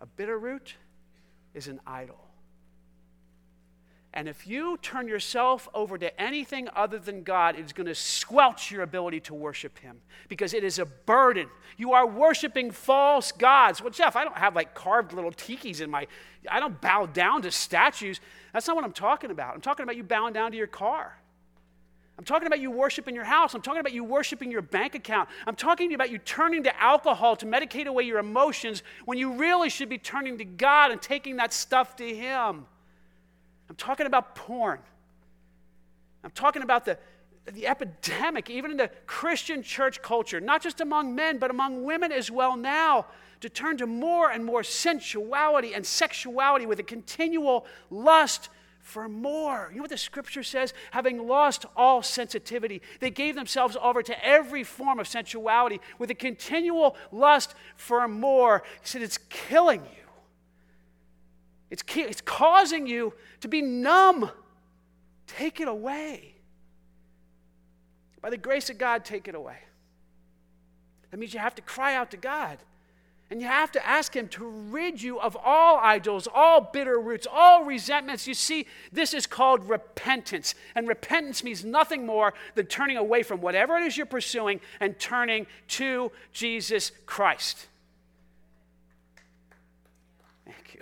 A bitter root is an idol. And if you turn yourself over to anything other than God, it's going to squelch your ability to worship him because it is a burden. You are worshiping false gods. Well, Jeff, I don't have like carved little tikis in my, I don't bow down to statues. That's not what I'm talking about. I'm talking about you bowing down to your car. I'm talking about you worshiping your house. I'm talking about you worshiping your bank account. I'm talking about you turning to alcohol to medicate away your emotions when you really should be turning to God and taking that stuff to him. I'm talking about porn. I'm talking about the, the epidemic, even in the Christian church culture, not just among men, but among women as well now, to turn to more and more sensuality and sexuality with a continual lust for more. You know what the scripture says? Having lost all sensitivity, they gave themselves over to every form of sensuality with a continual lust for more. He said, it's killing you. It's, it's causing you to be numb. Take it away. By the grace of God, take it away. That means you have to cry out to God. And you have to ask him to rid you of all idols, all bitter roots, all resentments. You see, this is called repentance. And repentance means nothing more than turning away from whatever it is you're pursuing and turning to Jesus Christ. Thank you.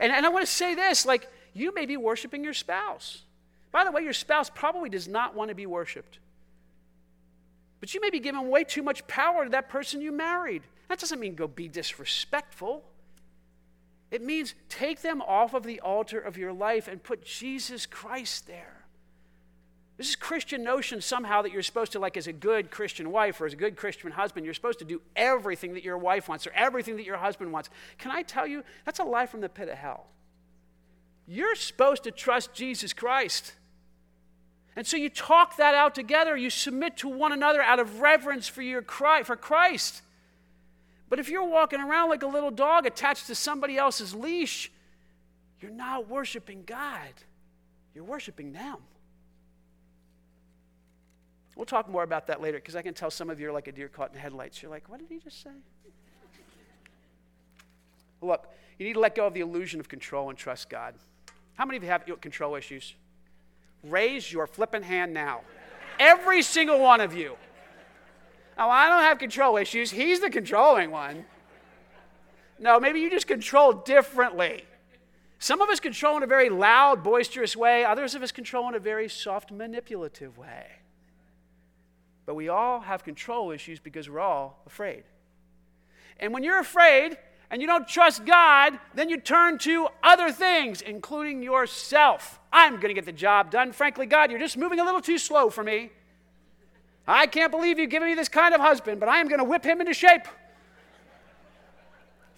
and, and I want to say this, like, you may be worshiping your spouse. By the way, your spouse probably does not want to be worshiped. But you may be giving way too much power to that person you married. That doesn't mean go be disrespectful. It means take them off of the altar of your life and put Jesus Christ there. This is Christian notion somehow that you're supposed to, like as a good Christian wife or as a good Christian husband, you're supposed to do everything that your wife wants or everything that your husband wants. Can I tell you, that's a lie from the pit of hell. You're supposed to trust Jesus Christ. And so you talk that out together. You submit to one another out of reverence for your for Christ. But if you're walking around like a little dog attached to somebody else's leash, you're not worshiping God. You're worshiping them. We'll talk more about that later because I can tell some of you are like a deer caught in headlights. You're like, what did he just say? Look, you need to let go of the illusion of control and trust God. How many of you have control issues? Raise your flipping hand now. Every single one of you. Oh, I don't have control issues. He's the controlling one. No, maybe you just control differently. Some of us control in a very loud, boisterous way. Others of us control in a very soft, manipulative way. But we all have control issues because we're all afraid. And when you're afraid and you don't trust God, then you turn to other things, including yourself. I'm going to get the job done. Frankly, God, you're just moving a little too slow for me. I can't believe you've given me this kind of husband, but I am going to whip him into shape.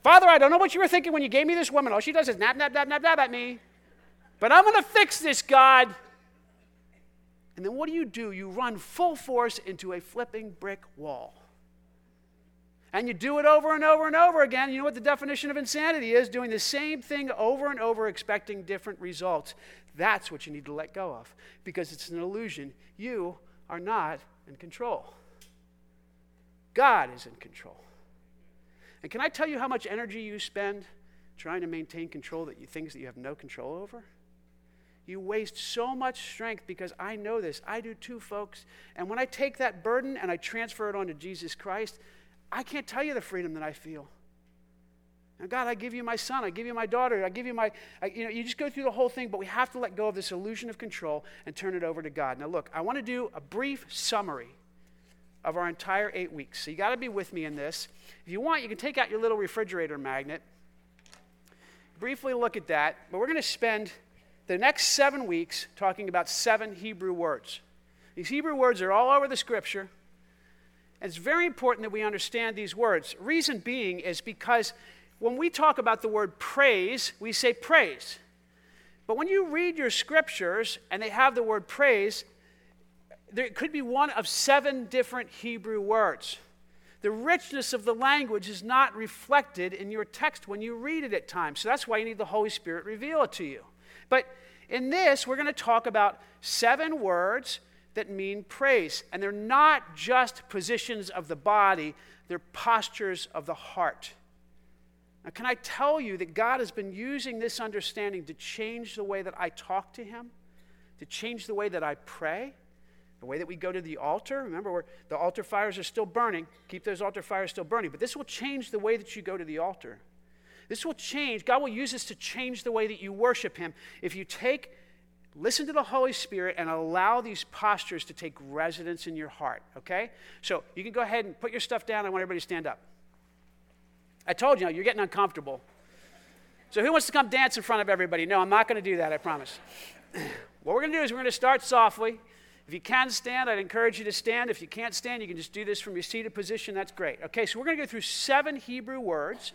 Father, I don't know what you were thinking when you gave me this woman. All she does is nap, nap, nap, nap, nap at me. But I'm going to fix this, God. And then what do you do? You run full force into a flipping brick wall. And you do it over and over and over again. You know what the definition of insanity is? Doing the same thing over and over, expecting different results. That's what you need to let go of, because it's an illusion. You are not in control. God is in control. And can I tell you how much energy you spend trying to maintain control that you things that you have no control over? You waste so much strength, because I know this. I do too, folks. And when I take that burden and I transfer it onto Jesus Christ, I can't tell you the freedom that I feel. Now, God, I give you my son. I give you my daughter. I give you my, I, you know, you just go through the whole thing, but we have to let go of this illusion of control and turn it over to God. Now, look, I want to do a brief summary of our entire eight weeks. So you got to be with me in this. If you want, you can take out your little refrigerator magnet, briefly look at that, but we're going to spend the next seven weeks talking about seven Hebrew words. These Hebrew words are all over the Scripture. And it's very important that we understand these words. Reason being is because when we talk about the word praise, we say praise. But when you read your Scriptures and they have the word praise, there could be one of seven different Hebrew words. The richness of the language is not reflected in your text when you read it at times. So that's why you need the Holy Spirit reveal it to you. But in this, we're going to talk about seven words that mean praise. And they're not just positions of the body, they're postures of the heart. Now, can I tell you that God has been using this understanding to change the way that I talk to Him, to change the way that I pray, the way that we go to the altar. Remember, we're, the altar fires are still burning. Keep those altar fires still burning. But this will change the way that you go to the altar. This will change. God will use this to change the way that you worship Him if you take listen to the Holy Spirit and allow these postures to take residence in your heart, okay? So you can go ahead and put your stuff down. I want everybody to stand up. I told you, you're getting uncomfortable. So who wants to come dance in front of everybody? No, I'm not going to do that, I promise. What we're going to do is we're going to start softly. If you can stand, I'd encourage you to stand. If you can't stand, you can just do this from your seated position. That's great. Okay, so we're going to go through seven Hebrew words.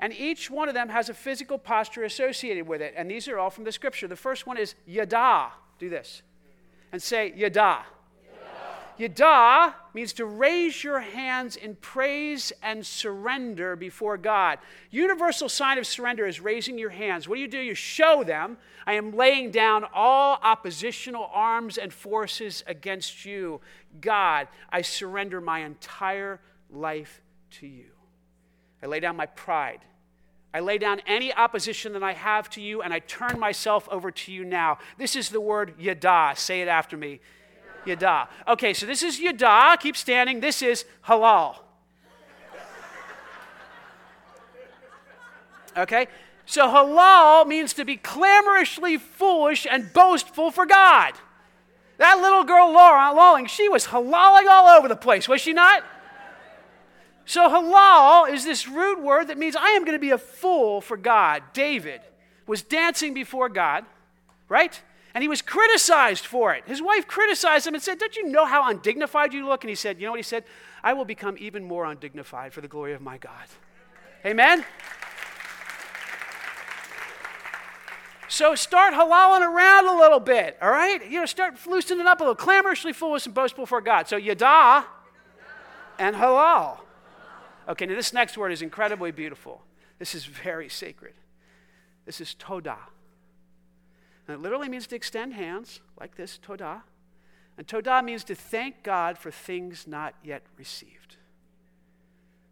And each one of them has a physical posture associated with it. And these are all from the Scripture. The first one is yada. Do this. And say yada. Yada. Yada means to raise your hands in praise and surrender before God. Universal sign of surrender is raising your hands. What do you do? You show them, I am laying down all oppositional arms and forces against you. God, I surrender my entire life to you. I lay down my pride. I lay down any opposition that I have to you, and I turn myself over to you now. This is the word yada. Say it after me. Yada. Yada. Okay, so this is yada. Keep standing. This is halal. Okay? So halal means to be clamorously foolish and boastful for God. That little girl, Lauren, lolling, she was halaling all over the place, was she not? So halal is this root word that means I am going to be a fool for God. David was dancing before God, right? And he was criticized for it. His wife criticized him and said, don't you know how undignified you look? And he said, you know what he said? I will become even more undignified for the glory of my God. Amen? So start halaling around a little bit, all right? You know, start loosening up a little. Clamorously foolish and boastful for God. So yada and halal. Okay, now this next word is incredibly beautiful. This is very sacred. This is todah. And it literally means to extend hands like this, todah. And todah means to thank God for things not yet received.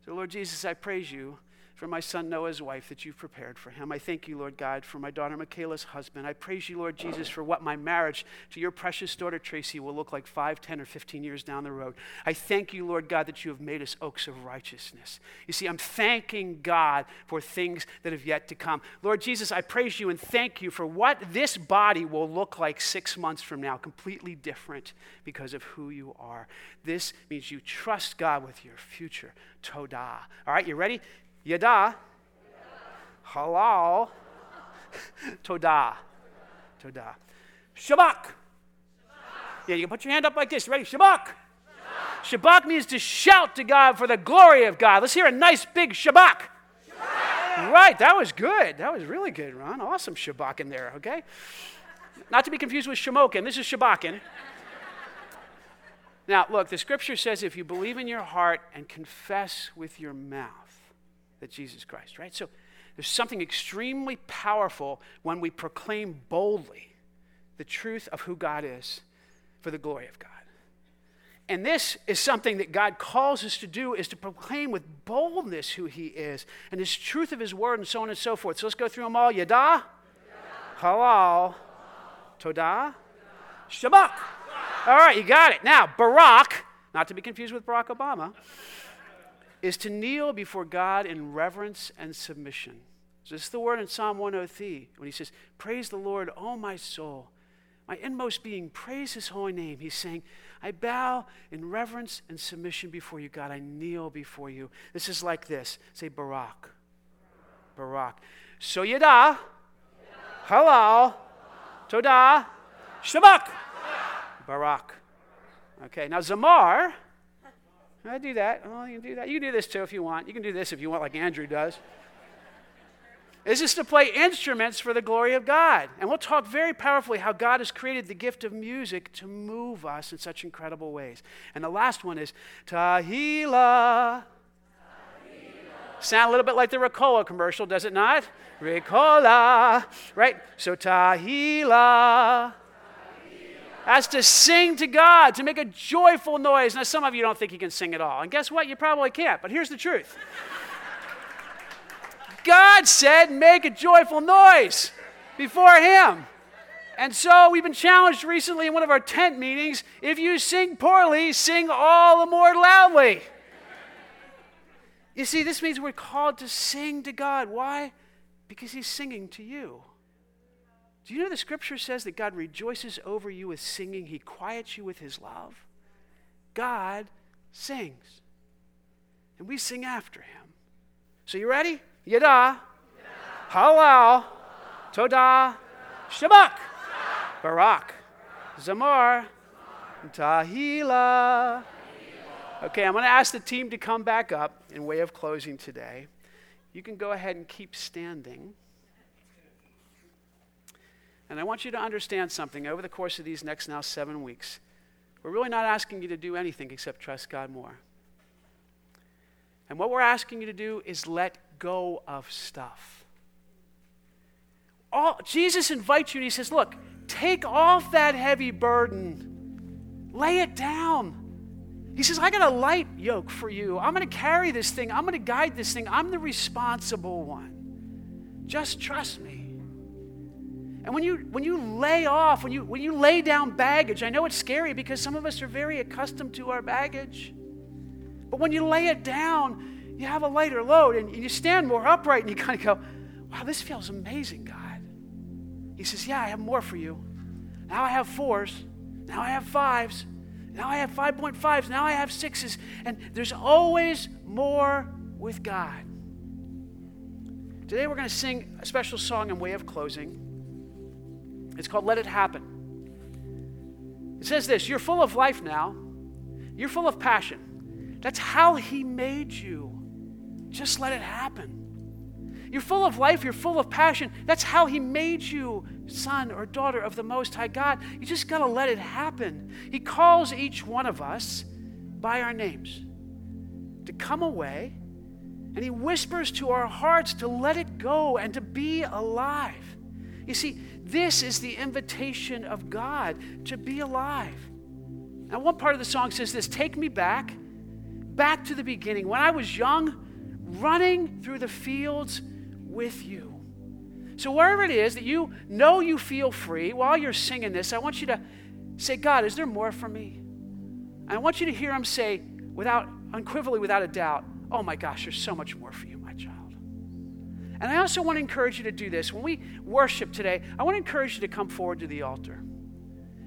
So Lord Jesus, I praise you for my son Noah's wife that you've prepared for him. I thank you, Lord God, for my daughter Michaela's husband. I praise you, Lord Jesus, for what my marriage to your precious daughter Tracy will look like five, ten, or fifteen years down the road. I thank you, Lord God, that you have made us oaks of righteousness. You see, I'm thanking God for things that have yet to come. Lord Jesus, I praise you and thank you for what this body will look like six months from now, completely different because of who you are. This means you trust God with your future. Todah. All right, you ready? Yada, halal, todah, todah, shabak. Yeah, you can put your hand up like this. Ready? Shabak. Shabak. Shabak means to shout to God for the glory of God. Let's hear a nice big shabak. Shabak. Right, that was good. That was really good, Ron. Awesome shabak in there, okay? Not to be confused with shamokin. This is shabakin. Now, look, the scripture says if you believe in your heart and confess with your mouth, that Jesus Christ, right? So there's something extremely powerful when we proclaim boldly the truth of who God is for the glory of God. And this is something that God calls us to do, is to proclaim with boldness who he is and his truth of his word and so on and so forth. So let's go through them all. Yada, halal, todah, shabak. All right, you got it. Now, Barak, not to be confused with Barack Obama, is to kneel before God in reverence and submission. So this is the word in Psalm one oh three when he says, praise the Lord, O my soul. My inmost being, praise his holy name. He's saying, I bow in reverence and submission before you, God. I kneel before you. This is like this. Say, Barak. Barak. So yada, halal, todah, shabak. Barak. Okay, now Zamar. I do that. Oh, you can do that. You can do this too if you want. You can do this if you want, like Andrew does. It's just to play instruments for the glory of God. And we'll talk very powerfully how God has created the gift of music to move us in such incredible ways. And the last one is Tahila. Tahila. Sound a little bit like the Ricola commercial, does it not? Ricola. Right? So Tahila. That's to sing to God, to make a joyful noise. Now, some of you don't think you can sing at all. And guess what? You probably can't, but here's the truth. God said, make a joyful noise before him. And so we've been challenged recently in one of our tent meetings, if you sing poorly, sing all the more loudly. You see, this means we're called to sing to God. Why? Because he's singing to you. Do you know the scripture says that God rejoices over you with singing? He quiets you with his love. God sings. And we sing after him. So you ready? Yada, halal, todah, shabak, barak, zamar, tahila. Okay, I'm going to ask the team to come back up in way of closing today. You can go ahead and keep standing. And I want you to understand something. Over the course of these next now seven weeks, we're really not asking you to do anything except trust God more. And what we're asking you to do is let go of stuff. All, Jesus invites you and he says, look, take off that heavy burden. Lay it down. He says, I got a light yoke for you. I'm going to carry this thing. I'm going to guide this thing. I'm the responsible one. Just trust me. And when you when you lay off, when you when you lay down baggage, I know it's scary because some of us are very accustomed to our baggage. But when you lay it down, you have a lighter load and, and you stand more upright and you kind of go, wow, this feels amazing, God. He says, yeah, I have more for you. Now I have fours. Now I have fives. Now I have five point fives. Now I have sixes. And there's always more with God. Today we're going to sing a special song in way of closing. It's called Let It Happen. It says this, you're full of life now. You're full of passion. That's how he made you. Just let it happen. You're full of life. You're full of passion. That's how he made you, son or daughter of the Most High God. You just got to let it happen. He calls each one of us by our names to come away, and he whispers to our hearts to let it go and to be alive. You see, this is the invitation of God to be alive. Now, one part of the song says this, take me back, back to the beginning. When I was young, running through the fields with you. So wherever it is that you know you feel free, while you're singing this, I want you to say, God, is there more for me? I want you to hear him say, without unequivocally, without a doubt, oh my gosh, there's so much more for you, my child. And I also want to encourage you to do this. When we worship today, I want to encourage you to come forward to the altar.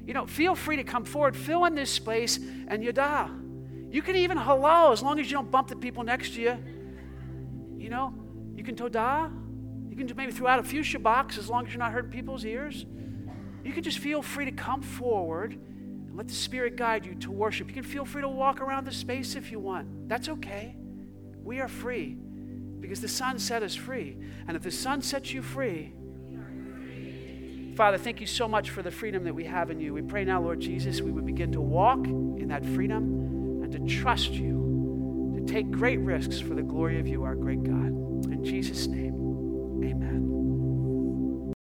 You know, feel free to come forward, fill in this space, and yada. You can even hello, as long as you don't bump the people next to you. You know, you can toda. You can maybe throw out a few shabaks, as long as you're not hurting people's ears. You can just feel free to come forward and let the Spirit guide you to worship. You can feel free to walk around the space if you want. That's okay. We are free because the Son set us free. And if the Son sets you free, we are free. Father, thank you so much for the freedom that we have in you. We pray now, Lord Jesus, we would begin to walk in that freedom and to trust you, to take great risks for the glory of you, our great God. In Jesus' name, amen.